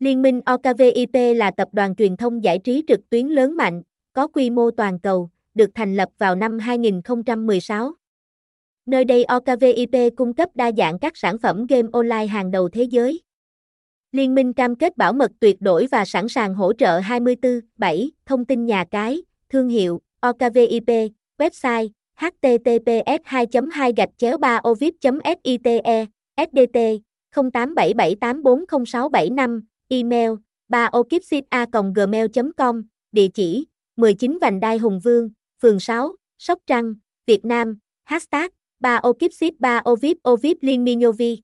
Liên minh 3okvip là tập đoàn truyền thông giải trí trực tuyến lớn mạnh, có quy mô toàn cầu, được thành lập vào năm 2016. Nơi đây 3okvip cung cấp đa dạng các sản phẩm game online hàng đầu thế giới. Liên minh cam kết bảo mật tuyệt đối và sẵn sàng hỗ trợ 24/7, thông tin nhà cái, thương hiệu, 3okvip, website, https://3okvip.site, SĐT 0877840675, email 3okvip.site@gmail.com, địa chỉ 19 Vành Đai Hùng Vương, phường 6, Sóc Trăng, Việt Nam, #3okvip3ovip liên minh